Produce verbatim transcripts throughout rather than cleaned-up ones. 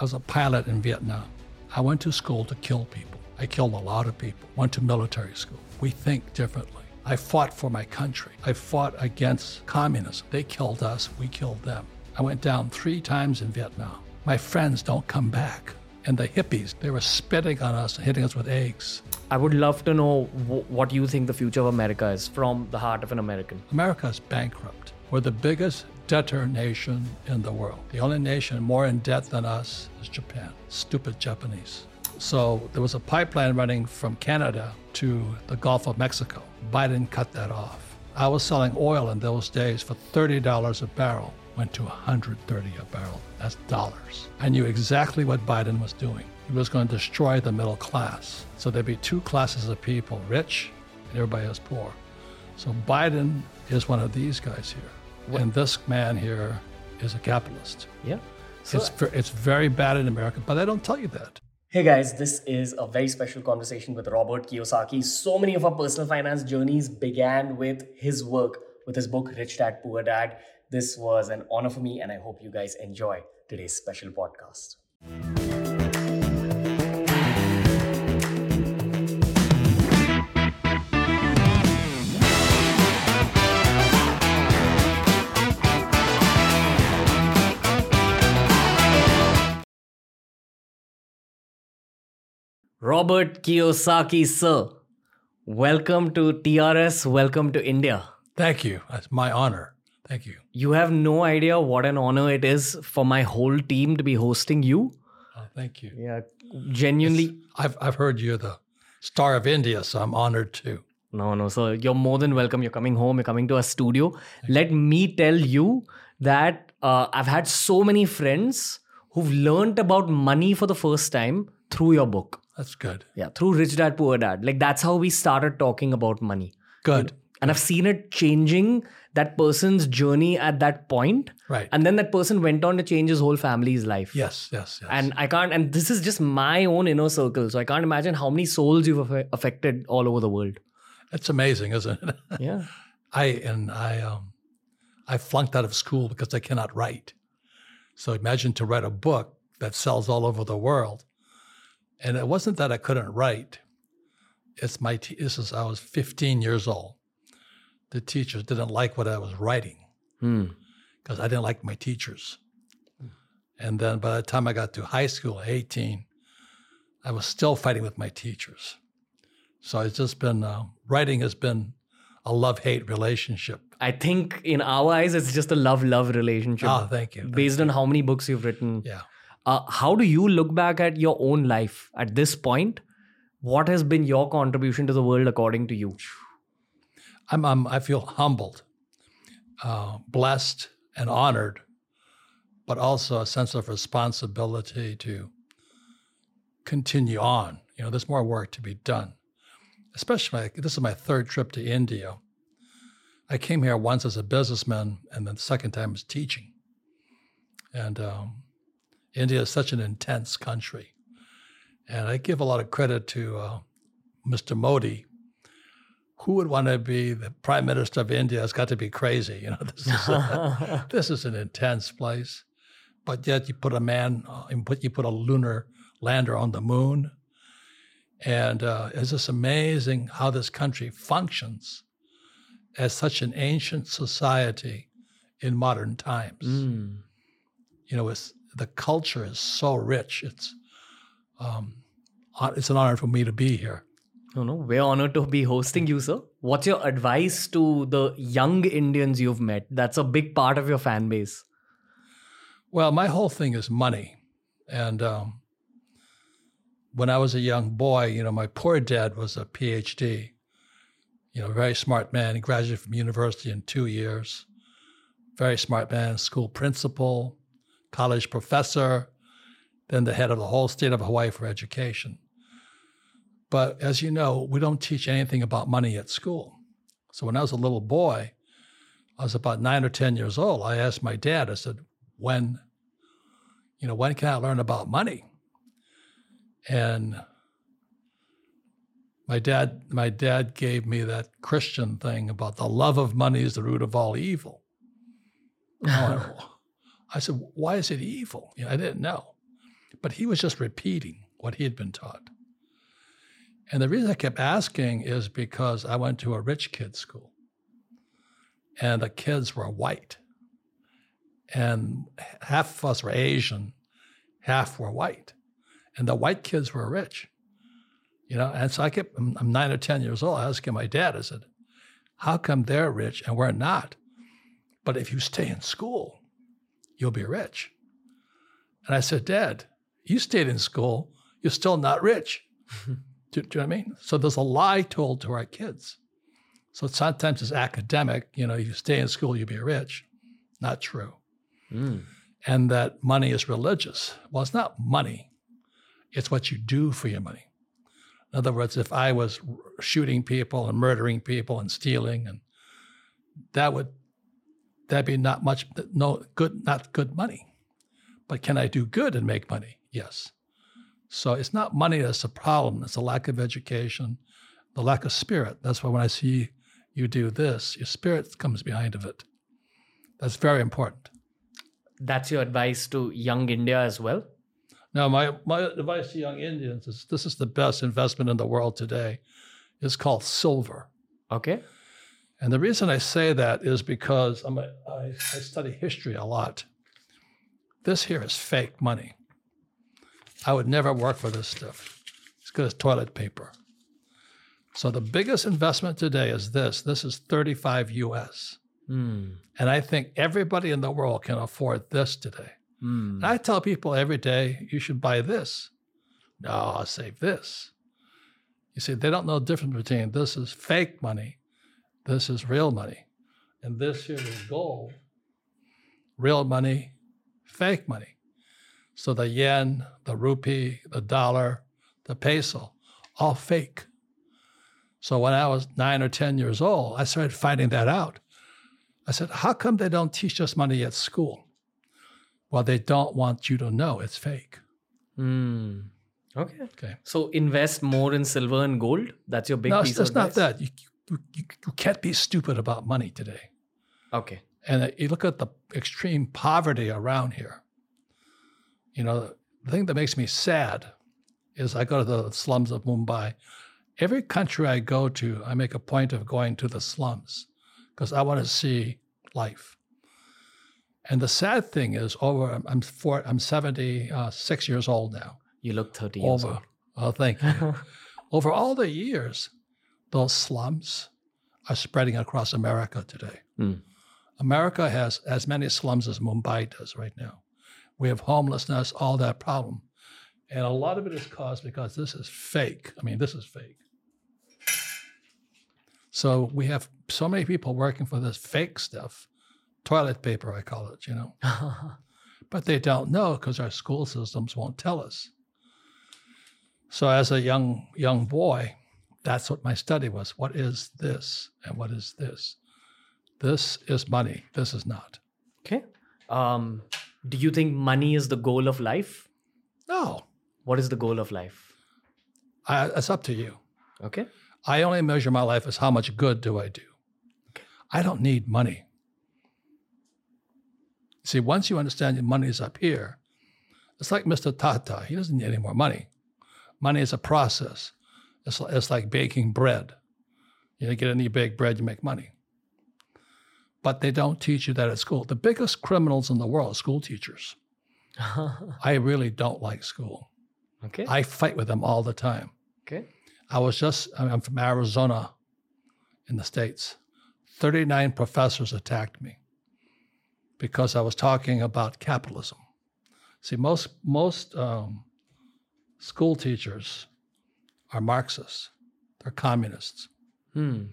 I was a pilot in Vietnam. I went to school to kill people. I killed a lot of people. Went to military school. We think differently. I fought for my country. I fought against communism. They killed us, we killed them. I went down three times in Vietnam. My friends don't come back. And the hippies, they were spitting on us, hitting us with eggs. I would love to know w- what you think the future of America is from the heart of an American. America is bankrupt. We're the biggest debtor nation in the world. The only nation more in debt than us is Japan. Stupid Japanese. So there was a pipeline running from Canada to the Gulf of Mexico. Biden cut that off. I was selling oil in those days for thirty dollars a barrel. Went to one hundred thirty dollars a barrel. That's dollars. I knew exactly what Biden was doing. He was going to destroy the middle class. So there'd be two classes of people, rich and everybody else poor. So Biden is one of these guys here. What? And this man here is a capitalist. Yeah. So it's, it's very bad in America, but I don't tell you that. Hey guys, this is a very special conversation with Robert Kiyosaki. So many of our personal finance journeys began with his work, with his book, Rich Dad, Poor Dad. This was an honor for me, and I hope you guys enjoy today's special podcast. Robert Kiyosaki, sir, welcome to T R S, welcome to India. Thank you. It's my honor. Thank you. You have no idea what an honor it is for my whole team to be hosting you. Oh, thank you. Yeah, genuinely. It's, I've I've heard you're the star of India, so I'm honored too. No, no, sir. You're more than welcome. You're coming home. You're coming to our studio. Thank Let you. me tell you that uh, I've had so many friends who've learned about money for the first time through your book. That's good. Yeah, through Rich Dad, Poor Dad. Like, that's how we started talking about money. Good. You know? And I've seen it changing that person's journey at that point. Right. And then that person went on to change his whole family's life. Yes, yes, yes. And I can't, and this is just my own inner circle. So I can't imagine how many souls you've affected all over the world. It's amazing, isn't it? Yeah. I, and I, um, I flunked out of school because I cannot write. So imagine to write a book that sells all over the world. And it wasn't that I couldn't write. It's my, t- this is, I was fifteen years old. The teachers didn't like what I was writing because hmm. I didn't like my teachers. Hmm. And then by the time I got to high school, eighteen, I was still fighting with my teachers. So it's just been, uh, writing has been a love-hate relationship. I think in our eyes, it's just a love-love relationship. Oh, thank you. Thank based you. on how many books you've written. Yeah. Uh, how do you look back at your own life at this point? What has been your contribution to the world according to you? I'm, I'm I feel humbled, uh, blessed and honored, but also a sense of responsibility to continue on. You know, there's more work to be done. Especially, my, this is my third trip to India. I came here once as a businessman and then the second time as teaching. And um India is such an intense country. And I give a lot of credit to uh, Mister Modi. Who would want to be the prime minister of India? It's got to be crazy. You know, this is, a, this is an intense place. But yet you put a man, you put a lunar lander on the moon. And uh, it's just amazing how this country functions as such an ancient society in modern times. Mm. You know, it's, the culture is so rich. It's um, it's an honor for me to be here. No, no, we're honored to be hosting you, sir. What's your advice to the young Indians you've met? That's a big part of your fan base. Well, my whole thing is money. And um, when I was a young boy, you know, my poor dad was a P H D, you know, very smart man. He graduated from university in two years. Very smart man, school principal, college professor, then the head of the whole state of Hawaii for education. But as you know, we don't teach anything about money at school. So when I was a little boy, I was about nine or ten years old. I asked my dad, I said, when, you know, when can I learn about money? And my dad, my dad gave me that Christian thing about the love of money is the root of all evil. I said, why is it evil? You know, I didn't know. But he was just repeating what he had been taught. And the reason I kept asking is because I went to a rich kid's school, and the kids were white, and half of us were Asian, half were white, and the white kids were rich, you know. And so I kept, I'm nine or ten years old, I was asking my dad, I said, how come they're rich and we're not? But if you stay in school, you'll be rich. And I said, Dad, you stayed in school, you're still not rich. Do, do you know what I mean? So there's a lie told to our kids. So sometimes it's academic, you know, if you stay in school, you'll be rich. Not true. Mm. And that money is religious. Well, it's not money. It's what you do for your money. In other words, if I was shooting people and murdering people and stealing, and that would, that'd be not much, no good, not good money. But can I do good and make money? Yes. So it's not money that's a problem. It's a lack of education, the lack of spirit. That's why when I see you do this, your spirit comes behind of it. That's very important. That's your advice to young India as well? No, my, my advice to young Indians is this is the best investment in the world today. It's called silver. Okay. And the reason I say that is because I'm a, I, I study history a lot. This here is fake money. I would never work for this stuff. It's good as toilet paper. So the biggest investment today is this. This is thirty-five U S. Mm. And I think everybody in the world can afford this today. Mm. And I tell people every day, you should buy this. No, I'll save this. You see, they don't know the difference between this is fake money, this is real money. And this here is gold, real money, fake money. So the yen, the rupee, the dollar, the peso, all fake. So when I was nine or ten years old, I started finding that out. I said, how come they don't teach us money at school? Well, they don't want you to know it's fake. Mm. Okay. Okay. So invest more in silver and gold? That's your big no, piece of advice? No, it's not that. You, you, you can't be stupid about money today. Okay. And you look at the extreme poverty around here. You know, the thing that makes me sad is I go to the slums of Mumbai. Every country I go to, I make a point of going to the slums because I want to see life. And the sad thing is, over I'm four, I'm seventy-six years old now. You look thirty years old. Oh, thank you. Over all the years, those slums are spreading across America today. Mm. America has as many slums as Mumbai does right now. We have homelessness, all that problem. And a lot of it is caused because this is fake. I mean, this is fake. So we have so many people working for this fake stuff. Toilet paper, I call it, you know. But they don't know because our school systems won't tell us. So as a young young boy, that's what my study was. What is this and what is this? This is money. This is not. Okay. Um... Do you think money is the goal of life? No. What is the goal of life? I, it's up to you. Okay. I only measure my life as how much good do I do. Okay. I don't need money. See, once you understand your money is up here, it's like Mister Tata. He doesn't need any more money. Money is a process. It's, it's like baking bread. You know, you get any baked bread, you make money. But they don't teach you that at school. The biggest criminals in the world are school teachers. I really don't like school. Okay. I fight with them all the time. Okay. I was just, I'm from Arizona in the States. thirty-nine professors attacked me because I was talking about capitalism. See, most, most um, school teachers are Marxists. They're communists. Hmm.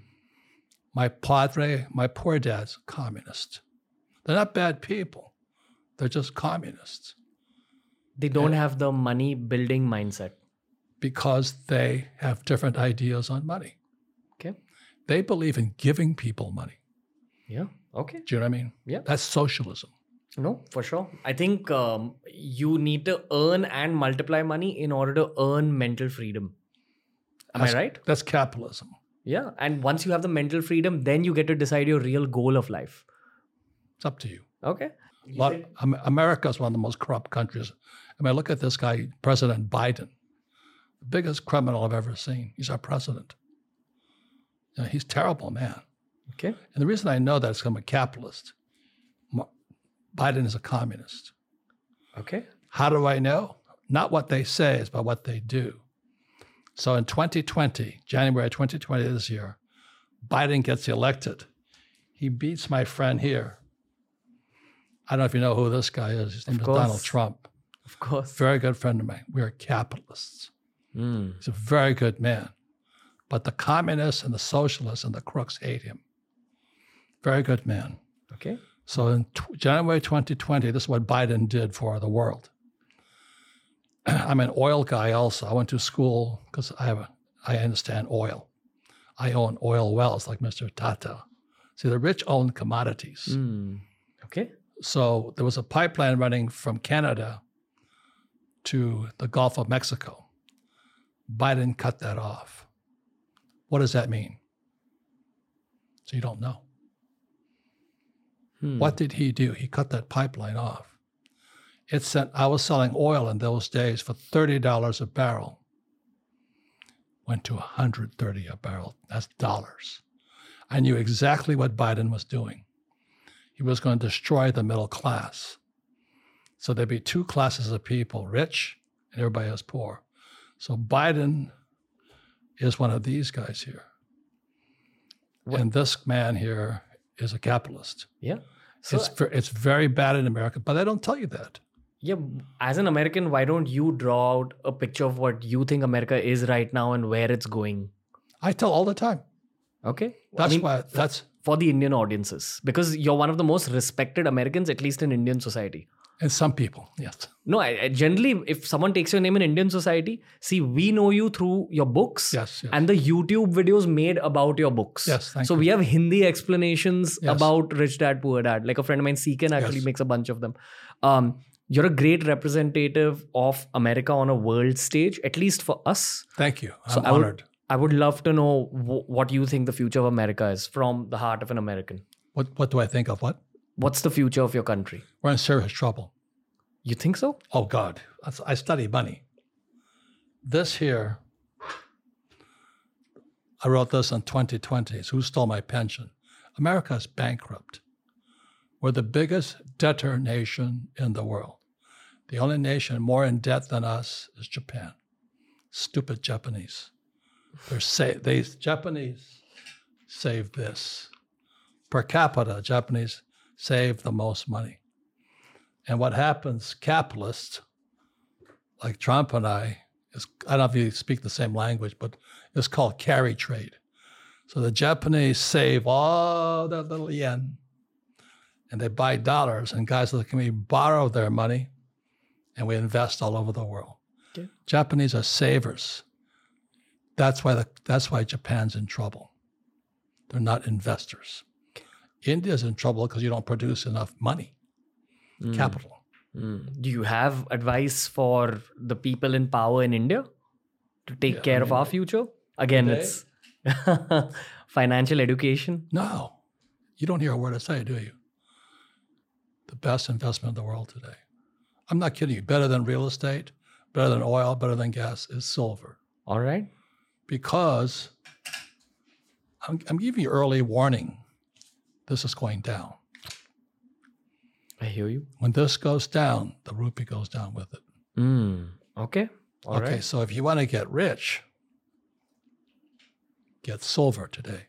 My padre, my poor dad's communist. They're not bad people. They're just communists. They don't and have the money building mindset. Because they have different ideas on money. Okay. They believe in giving people money. Yeah. Okay. Do you know what I mean? Yeah. That's socialism. No, for sure. I think um, you need to earn and multiply money in order to earn mental freedom. Am that's, I right? That's capitalism. Yeah. And once you have the mental freedom, then you get to decide your real goal of life. It's up to you. Okay. You lot, America is one of the most corrupt countries I mean, look at this guy, President Biden, the biggest criminal I've ever seen. He's our president. You know, he's a terrible man. Okay. And the reason I know that is because I'm a capitalist. Biden is a communist. Okay. How do I know? Not what they say, it's but what they do. So in twenty twenty, January twenty twenty this year, Biden gets elected. He beats my friend here. I don't know if you know who this guy is. His name is Donald Trump. Of course. Very good friend of mine. We are capitalists. Mm. He's a very good man. But the communists and the socialists and the crooks hate him. Very good man. Okay. So in t- January twenty twenty, this is what Biden did for the world. I'm an oil guy also. I went to school because I have a, I understand oil. I own oil wells like Mister Tata. See, the rich own commodities. Mm. Okay. So there was a pipeline running from Canada to the Gulf of Mexico. Biden cut that off. What does that mean? So you don't know. Hmm. What did he do? He cut that pipeline off. It sent, I was selling oil in those days for thirty dollars a barrel. Went to one hundred thirty dollars a barrel. That's dollars. I knew exactly what Biden was doing. He was going to destroy the middle class. So there'd be two classes of people, rich and everybody else poor. So Biden is one of these guys here. What? And this man here is a capitalist. Yeah. So it's, it's very bad in America, but I don't tell you that. Yeah, as an American, why don't you draw out a picture of what you think America is right now and where it's going? I tell all the time. Okay. That's I mean, why, that's... For the Indian audiences, because you're one of the most respected Americans, at least in Indian society. And some people, yes. No, I, I generally, if someone takes your name in Indian society, see, we know you through your books yes, yes. and the YouTube videos made about your books. Yes, thank so you. We have Hindi explanations yes. about Rich Dad, Poor Dad. Like a friend of mine, Seekan, actually yes. makes a bunch of them. Um, you're a great representative of America on a world stage, at least for us. Thank you. I'm so honored. I would, I would love to know w- what you think the future of America is from the heart of an American. What, what do I think of what? What's the future of your country? We're in serious trouble. You think so? Oh, God. I study money. This here, I wrote this in twenty twenty. It's Who Stole My Pension? America's bankrupt. We're the biggest debtor nation in the world. The only nation more in debt than us is Japan. Stupid Japanese. They're sa- they Japanese save this. Per capita, Japanese save the most money. And what happens, capitalists like Trump and I, is, I don't know if you speak the same language, but it's called carry trade. So the Japanese save all their little yen and they buy dollars and guys like me borrow their money and we invest all over the world. Okay. Japanese are savers. That's why the, that's why Japan's in trouble. They're not investors. India's in trouble because you don't produce enough money, mm. capital. Mm. Do you have advice for the people in power in India to take yeah, care I mean, of our future? Again, today? It's financial education. No, you don't hear a word I say, do you? The best investment in the world today. I'm not kidding you. Better than real estate, better than oil, better than gas is silver. All right. Because I'm, I'm giving you early warning. This is going down. I hear you. When this goes down, the rupee goes down with it. Mm, okay. All okay, right. So if you want to get rich, get silver today.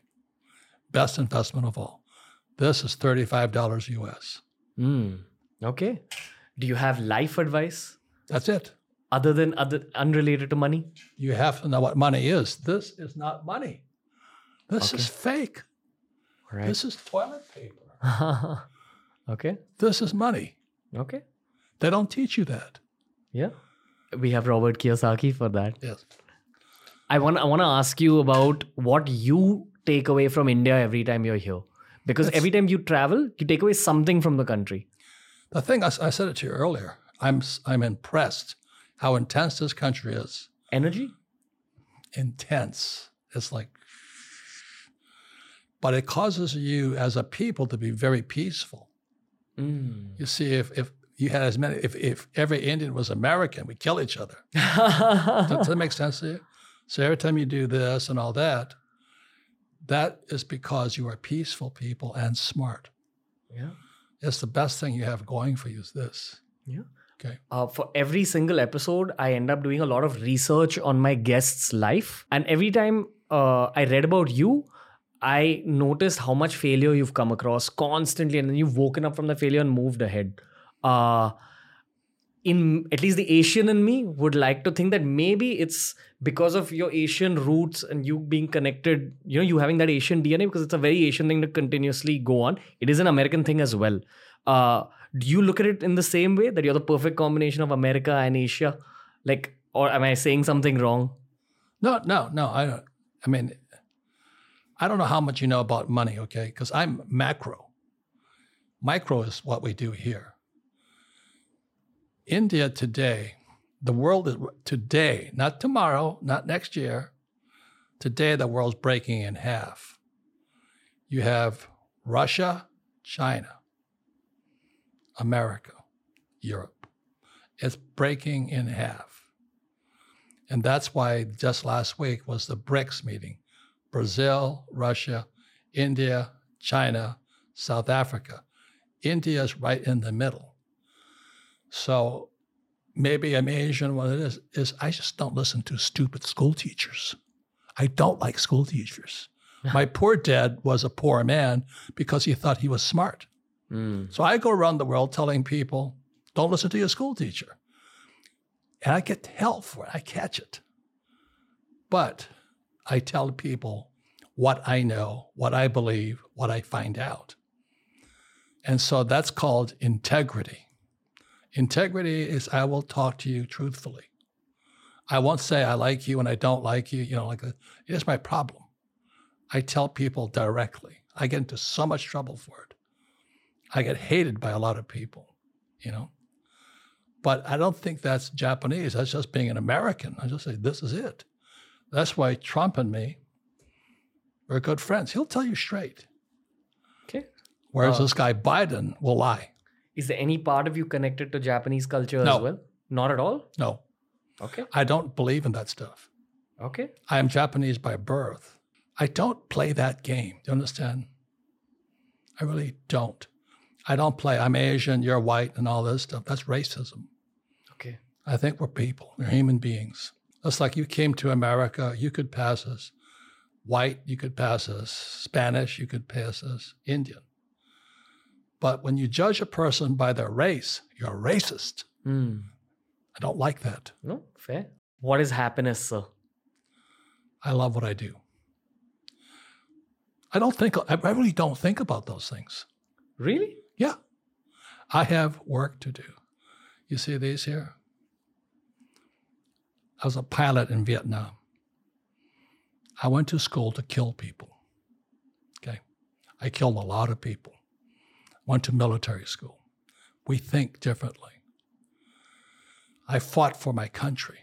Best investment of all. This is thirty-five dollars U S. Mm, okay. Do you have life advice? That's it. Other than other unrelated to money? You have to know what money is. This is not money. This okay. is fake. Right. This is toilet paper. Okay. This is money. Okay. They don't teach you that. Yeah. We have Robert Kiyosaki for that. Yes. I want I want to ask you about what you take away from India every time you're here. Because That's, every time you travel, you take away something from the country. The thing, I, I said it to you earlier. I'm I'm impressed how intense this country is. Energy? Intense. It's like... But it causes you as a people to be very peaceful. Mm. You see, if, if you had as many, if, if every Indian was American, we'd kill each other. Does that make sense to you? So every time you do this and all that, that is because you are peaceful people and smart. Yeah. It's the best thing you have going for you is this. Yeah. Okay. Uh, for every single episode, I end up doing a lot of research on my guest's life. And every time uh, I read about you, I noticed how much failure you've come across constantly. And then you've woken up from the failure and moved ahead. Uh, in at least the Asian in me would like to think that maybe it's because of your Asian roots and you being connected, you know, you having that Asian D N A, because it's a very Asian thing to continuously go on. It is an American thing as well. Uh, do you look at it in the same way, that you're the perfect combination of America and Asia? Like, or am I saying something wrong? No, no, no. I don't. I mean, I don't know how much you know about money, okay? Because I'm macro. Micro is what we do here. India today, the world is today, not tomorrow, not next year. Today, the world's breaking in half. You have Russia, China, America, Europe. It's breaking in half. And that's why just last week was the BRICS meeting. Brazil, Russia, India, China, South Africa. India's right in the middle. So maybe I'm Asian, what it is, is I just don't listen to stupid school teachers. I don't like school teachers. My poor dad was a poor man because he thought he was smart. Mm. So I go around the world telling people, don't listen to your school teacher. And I get hell for it. I catch it. But I tell people what I know, what I believe, what I find out. And so that's called integrity. Integrity is I will talk to you truthfully. I won't say I like you and I don't like you, you know, like that. It is my problem. I tell people directly. I get into so much trouble for it. I get hated by a lot of people, you know. But I don't think that's Japanese. That's just being an American. I just say, this is it. That's why Trump and me, we're good friends. He'll tell you straight. Okay. Whereas uh, this guy Biden will lie. Is there any part of you connected to Japanese culture no. as well? Not at all? No. Okay. I don't believe in that stuff. Okay. I am Japanese by birth. I don't play that game. Do you understand? I really don't. I don't play. I'm Asian, you're white, and all this stuff. That's racism. Okay. I think we're people. We're human beings. It's like you came to America, you could pass as white, you could pass as Spanish, you could pass as Indian. But when you judge a person by their race, you're racist. Mm. I don't like that. No, fair. What is happiness, sir? I love what I do. I don't think, I really don't think about those things. Really? Yeah. I have work to do. You see these here? I was a pilot in Vietnam. I went to school to kill people. Okay. I killed a lot of people. Went to military school. We think differently. I fought for my country.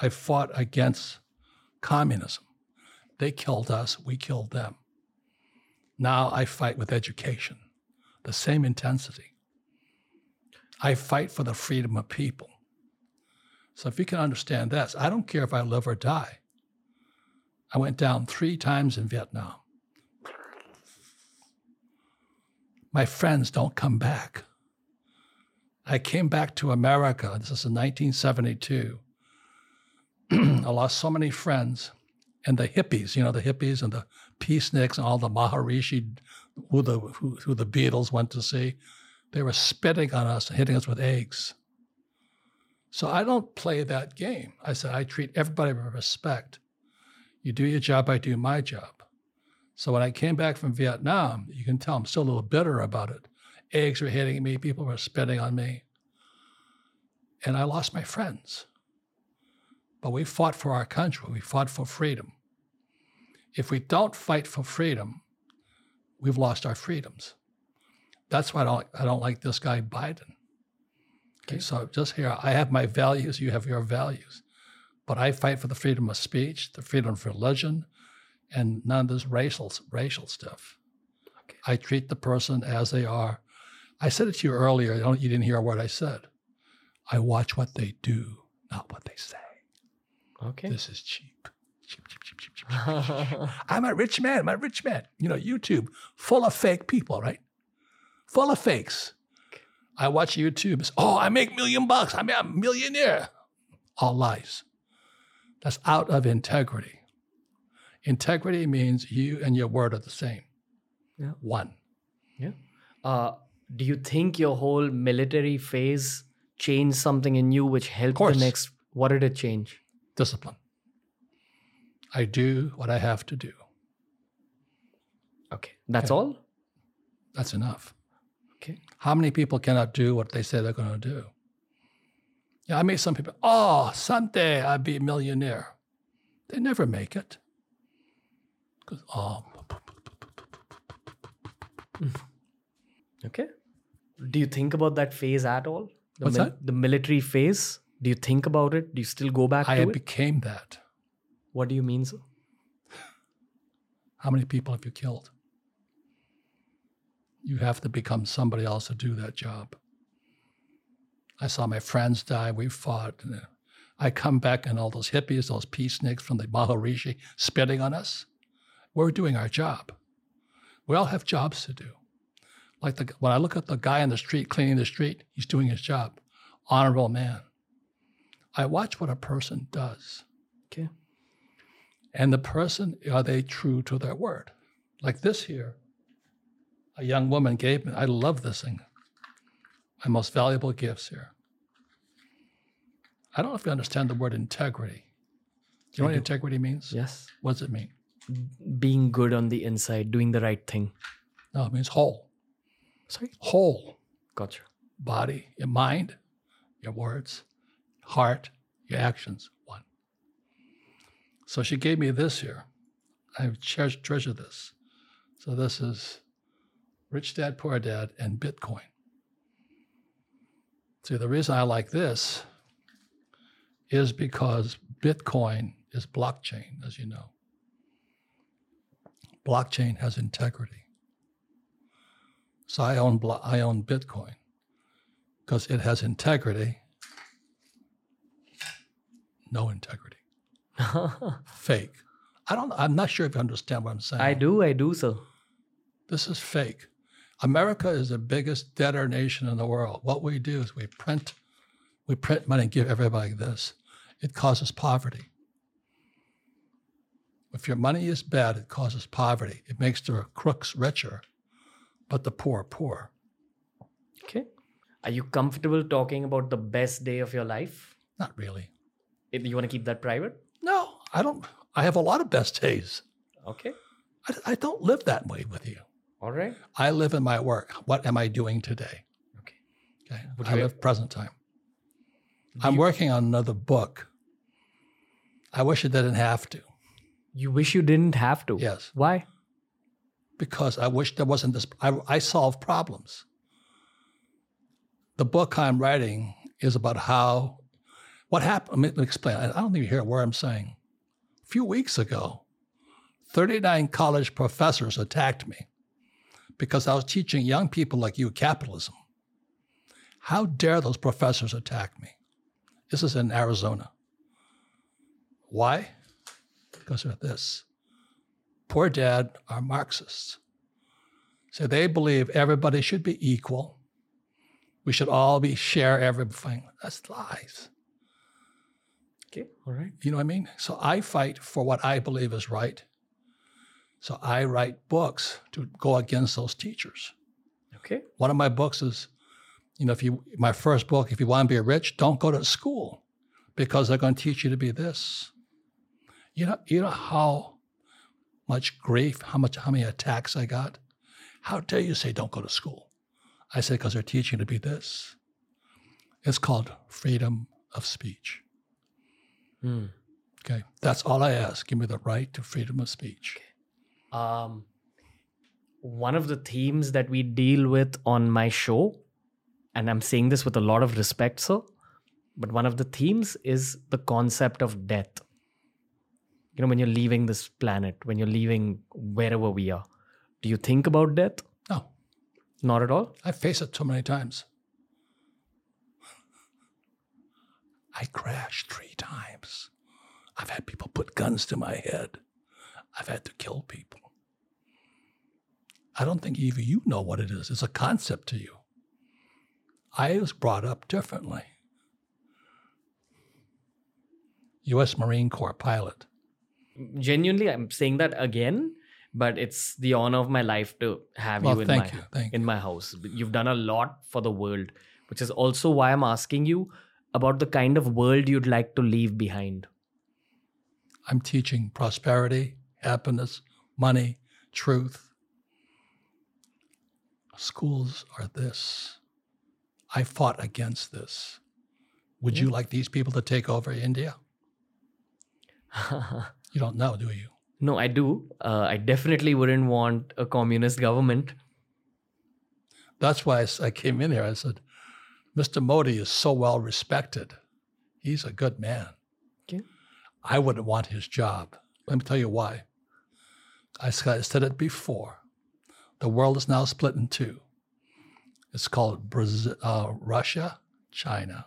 I fought against communism. They killed us, we killed them. Now I fight with education, the same intensity. I fight for the freedom of people. So if you can understand this, I don't care if I live or die. I went down three times in Vietnam. My friends don't come back. I came back to America. This is in nineteen seventy-two. I lost so many friends. And the hippies, you know, the hippies and the peaceniks and all the Maharishi who the, who, who the Beatles went to see, they were spitting on us and hitting us with eggs. So I don't play that game. I said, I treat everybody with respect. You do your job, I do my job. So when I came back from Vietnam, you can tell I'm still a little bitter about it. Eggs were hitting me. People were spitting on me. And I lost my friends. But we fought for our country. We fought for freedom. If we don't fight for freedom, we've lost our freedoms. That's why I don't, I don't like this guy Biden. Okay, okay. So just here, I have my values. You have your values. But I fight for the freedom of speech, the freedom of religion, and none of this racial racial stuff. Okay. I treat the person as they are. I said it to you earlier. I don't, you didn't hear a word I said. I watch what they do, not what they say. Okay. This is cheap. Cheap, cheap, cheap, cheap, cheap, cheap, cheap. I'm a rich man. I'm a rich man. You know, YouTube, full of fake people, right? Full of fakes. I watch YouTube. It's, oh, I make a million bucks. I'm a millionaire. All lies. That's out of integrity. Integrity means you and your word are the same. Yeah. One. Yeah. Uh, do you think your whole military phase changed something in you which helped the next? What did it change? Discipline. I do what I have to do. Okay. That's okay. all? That's enough. Okay. How many people cannot do what they say they're going to do? Yeah, I meet some people, oh, someday I'll be a millionaire. They never make it. Because, oh. Okay. Do you think about that phase at all? The What's mi- that? The military phase. Do you think about it? Do you still go back I to it? I became that. What do you mean, sir? How many people have you killed? You have to become somebody else to do that job. I saw my friends die. We fought. I come back and all those hippies, those peaceniks from the Maharishi spitting on us. We're doing our job. We all have jobs to do. Like the, when I look at the guy on the street cleaning the street, he's doing his job. Honorable man. I watch what a person does. Okay. And the person, are they true to their word? Like this here, a young woman gave me, I love this thing, my most valuable gifts here. I don't know if you understand the word integrity. Do you I know what do. Integrity means? Yes. What does it mean? Being good on the inside, doing the right thing. No, it means whole. Sorry? Whole. Gotcha. Body, your mind, your words, heart, your actions. So she gave me this here. I treasure, treasure this. So this is Rich Dad, Poor Dad, and Bitcoin. See, the reason I like this is because Bitcoin is blockchain, as you know. Blockchain has integrity. So I own blo- I own Bitcoin because it has integrity. No integrity. Fake. I don't. I'm not sure if you understand what I'm saying. I do. I do, sir. This is fake. America is the biggest debtor nation in the world. What we do is we print, we print money and give everybody this. It causes poverty. If your money is bad, it causes poverty. It makes the crooks richer, but the poor poor. Okay. Are you comfortable talking about the best day of your life? Not really. You want to keep that private? No, I don't. I have a lot of best days. Okay. I, I don't live that way with you. All right. I live in my work. What am I doing today? Okay. Okay. I live have, present time. I'm you, working on another book. I wish I didn't have to. You wish you didn't have to? Yes. Why? Because I wish there wasn't this. I, I solve problems. The book I'm writing is about how What happened, let me explain. I don't think you hear what I'm saying. A few weeks ago, thirty-nine college professors attacked me because I was teaching young people like you capitalism. How dare those professors attack me? This is in Arizona. Why? Because of this. Poor Dad are Marxists. So they believe everybody should be equal. We should all be share everything. That's lies. Okay, all right. You know what I mean? So I fight for what I believe is right. So I write books to go against those teachers. Okay. One of my books is, you know, if you my first book, if you want to be rich, don't go to school because they're going to teach you to be this. You know, you know how much grief, how much, how many attacks I got? How dare you say don't go to school? I said because they're teaching you to be this. It's called freedom of speech. Hmm. Okay, that's all I ask. Give me the right to freedom of speech. Okay. Um, one of the themes that we deal with on my show, and I'm saying this with a lot of respect, sir, but one of the themes is the concept of death. You know, when you're leaving this planet, when you're leaving wherever we are, do you think about death? No. Not at all? I face it so many times. I crashed three times. I've had people put guns to my head. I've had to kill people. I don't think even you know what it is. It's a concept to you. I was brought up differently. U S Marine Corps pilot. Genuinely, I'm saying that again, but it's the honor of my life to have well, you, in thank my, you thank in you. my house. You've done a lot for the world, which is also why I'm asking you about the kind of world you'd like to leave behind. I'm teaching prosperity, happiness, money, truth. Schools are this. I fought against this. Would yeah. you like these people to take over India? You don't know, do you? No, I do. Uh, I definitely wouldn't want a communist government. That's why I, I came in here. I said, Mister Modi is so well respected. He's a good man. Okay. I wouldn't want his job. Let me tell you why. I said it before. The world is now split in two. It's called Brazil, uh, Russia, China,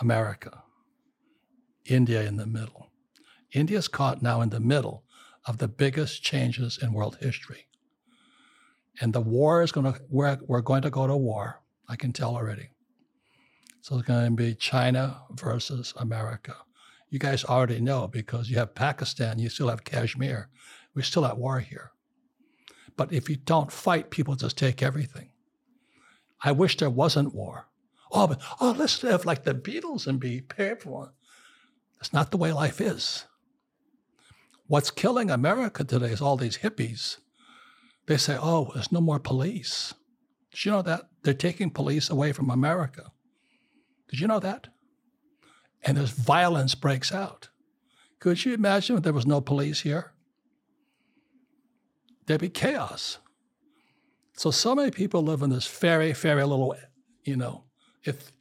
America, India in the middle. India's caught now in the middle of the biggest changes in world history. And the war is going to, we're, we're going to go to war. I can tell already. So it's going to be China versus America. You guys already know because you have Pakistan, you still have Kashmir. We're still at war here. But if you don't fight, people just take everything. I wish there wasn't war. Oh, but oh, let's live like the Beatles and be paid for. That's not the way life is. What's killing America today is all these hippies. They say, oh, there's no more police. Did you know that? They're taking police away from America. Did you know that? And there's violence breaks out. Could you imagine if there was no police here? There'd be chaos. So, so many people live in this very, very little, you know, if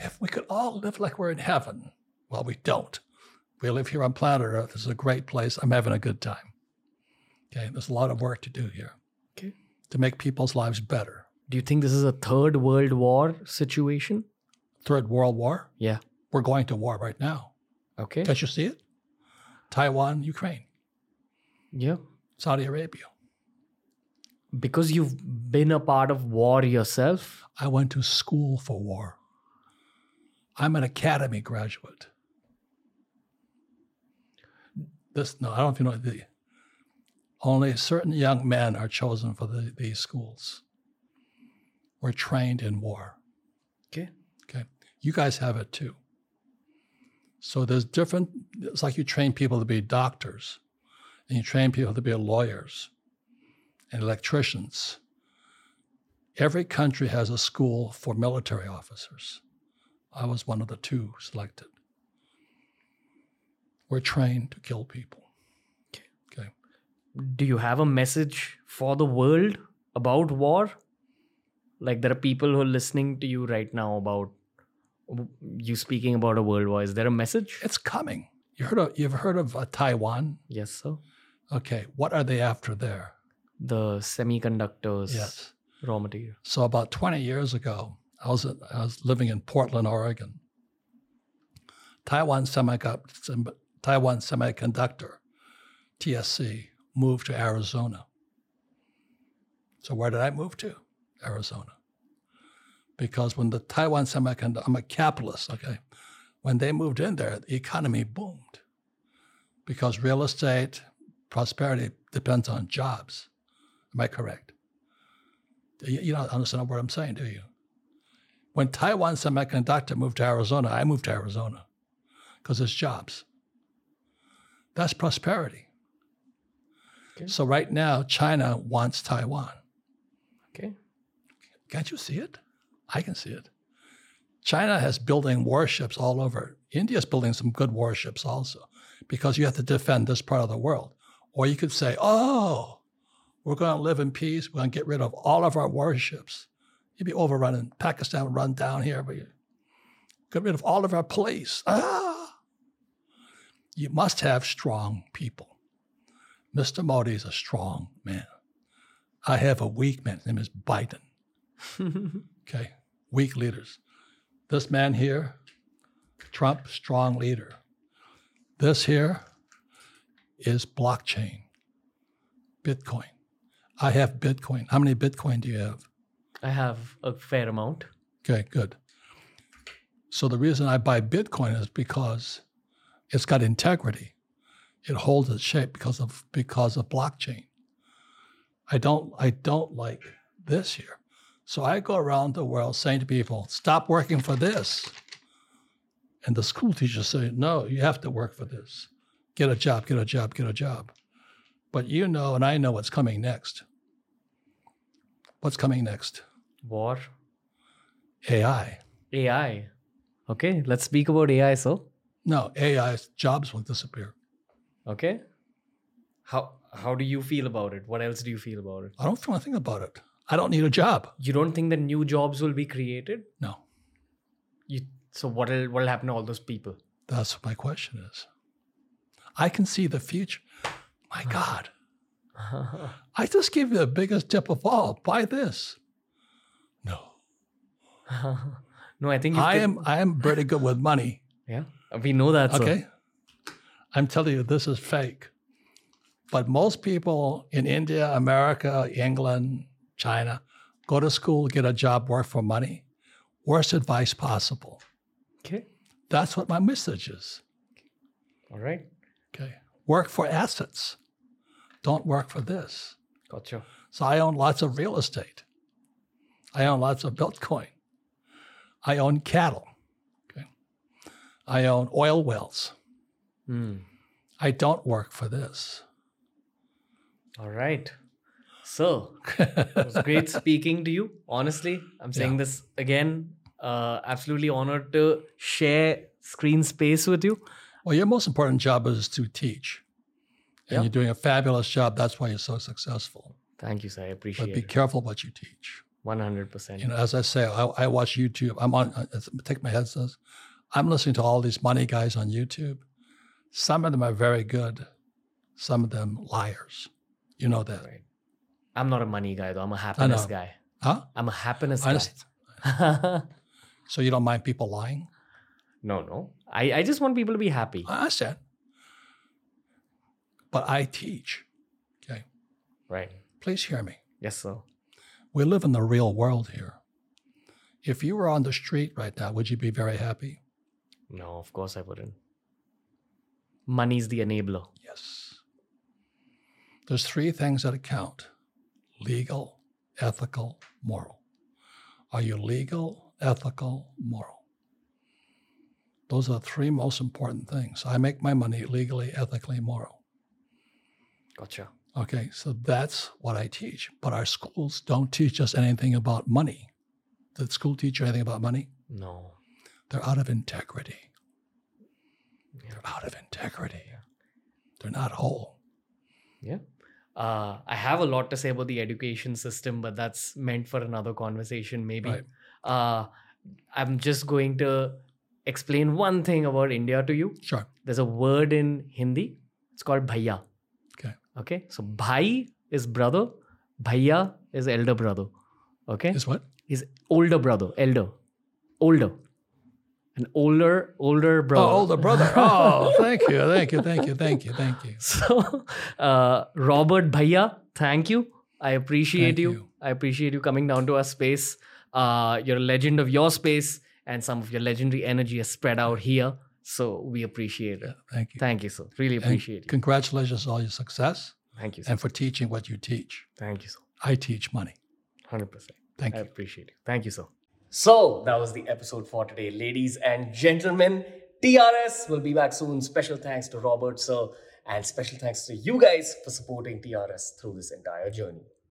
if we could all live like we're in heaven. Well, we don't. We live here on planet Earth. This is a great place. I'm having a good time. Okay, there's a lot of work to do here. Okay. To make people's lives better. Do you think this is a third world war situation? Third world war? Yeah. We're going to war right now. Okay. Can't you see it? Taiwan, Ukraine. Yeah. Saudi Arabia. Because you've been a part of war yourself? I went to school for war. I'm an academy graduate. This, no, I don't know if you know. The, only certain young men are chosen for the, these schools. We're trained in war. Okay. Okay. You guys have it too. So there's different, it's like you train people to be doctors. And you train people to be lawyers and electricians. Every country has a school for military officers. I was one of the two selected. We're trained to kill people. Okay. Okay. Do you have a message for the world about war? Like there are people who are listening to you right now about you speaking about a world war. Is there a message? It's coming. You heard of, you've heard of uh, Taiwan? Yes, sir. Okay, what are they after there? The semiconductors, yes. Raw material. So about twenty years ago, I was at, I was living in Portland, Oregon. Taiwan Semiconductor, Taiwan Semiconductor, T S C, moved to Arizona. So where did I move to? Arizona. Because when the Taiwan Semiconductor, I'm a capitalist, okay? When they moved in there, the economy boomed because real estate, prosperity depends on jobs. Am I correct? You, you don't understand what I'm saying, do you? When Taiwan Semiconductor moved to Arizona, I moved to Arizona because it's jobs. That's prosperity. Okay. So right now, China wants Taiwan. Okay. Can't you see it? I can see it. China has building warships all over. India's building some good warships also because you have to defend this part of the world. Or you could say, oh, we're going to live in peace. We're going to get rid of all of our warships. You'd be overrunning. Pakistan would run down here. But you get rid of all of our police. Ah! You must have strong people. Mister Modi is a strong man. I have a weak man. His name is Biden. Okay, weak leaders. This man here, Trump, strong leader. This here is blockchain, Bitcoin. I have Bitcoin. How many Bitcoin do you have? I have a fair amount. Okay, good. So the reason I buy Bitcoin is because it's got integrity. It holds its shape because of because of blockchain. I don't I don't like this here. So I go around the world saying to people, stop working for this. And the school teachers say, no, you have to work for this. Get a job, get a job, get a job. But you know and I know what's coming next. What's coming next? War. A I. A I. Okay, let's speak about A I, so. No, A I's jobs will disappear. Okay. How how do you feel about it? What else do you feel about it? I don't feel anything about it. I don't need a job. You don't think that new jobs will be created? No. You, so what'll what'll happen to all those people? That's what my question is. I can see the future. My God. I just gave you the biggest tip of all. Buy this. No. No, I think you I could... am I am pretty good with money. Yeah. We know that. Okay. So. I'm telling you, this is fake. But most people in India, America, England, China, go to school, get a job, work for money. Worst advice possible. Okay. That's what my message is. All right. Okay. Work for assets. Don't work for this. Gotcha. So I own lots of real estate. I own lots of Bitcoin. I own cattle. Okay. I own oil wells. Mm. I don't work for this. All right. So, it was great speaking to you. Honestly, I'm saying yeah. this again. Uh, absolutely honored to share screen space with you. Well, your most important job is to teach. And yeah. you're doing a fabulous job. That's why you're so successful. Thank you, sir. I appreciate it. But be it. careful what you teach. one hundred percent. You know, as I say, I, I watch YouTube. I'm on, I take my headsets. I'm listening to all these money guys on YouTube. Some of them are very good. Some of them liars. You know that. Right. I'm not a money guy, though. I'm a happiness guy. Huh? I'm a happiness I just, guy. So you don't mind people lying? No, no. I, I just want people to be happy. I understand. But I teach. Okay. Right. Please hear me. Yes, sir. We live in the real world here. If you were on the street right now, would you be very happy? No, of course I wouldn't. Money's the enabler. Yes. There's three things that count. Legal, ethical, moral. Are you legal, ethical, moral? Those are the three most important things. I make my money legally, ethically, moral. Gotcha. Okay, so that's what I teach. But our schools don't teach us anything about money. Did school teach you anything about money? No. They're out of integrity. Yeah. They're out of integrity. Yeah. They're not whole. Yeah. Uh, I have a lot to say about the education system, but that's meant for another conversation, maybe. Right. Uh, I'm just going to explain one thing about India to you. Sure. There's a word in Hindi. It's called bhaiya. Okay. Okay. So bhai is brother. Bhaiya is elder brother. Okay. Is what? Is older brother. Elder. Older. An older, older brother. Oh, older brother. Oh, thank you, thank you, thank you, thank you, thank you. So, uh, Robert Bhaiya, thank you. I appreciate you. you. I appreciate you coming down to our space. Uh, you're a legend of your space, and some of your legendary energy is spread out here. So, we appreciate it. Yeah, thank you. Thank you, sir. Really appreciate it. Congratulations on all your success. Thank you, sir. And for teaching what you teach. Thank you, sir. I teach money. one hundred percent. Thank you. I appreciate it. Thank you, sir. So, that was the episode for today, ladies and gentlemen. T R S will be back soon. Special thanks to Robert, sir, and special thanks to you guys for supporting T R S through this entire journey.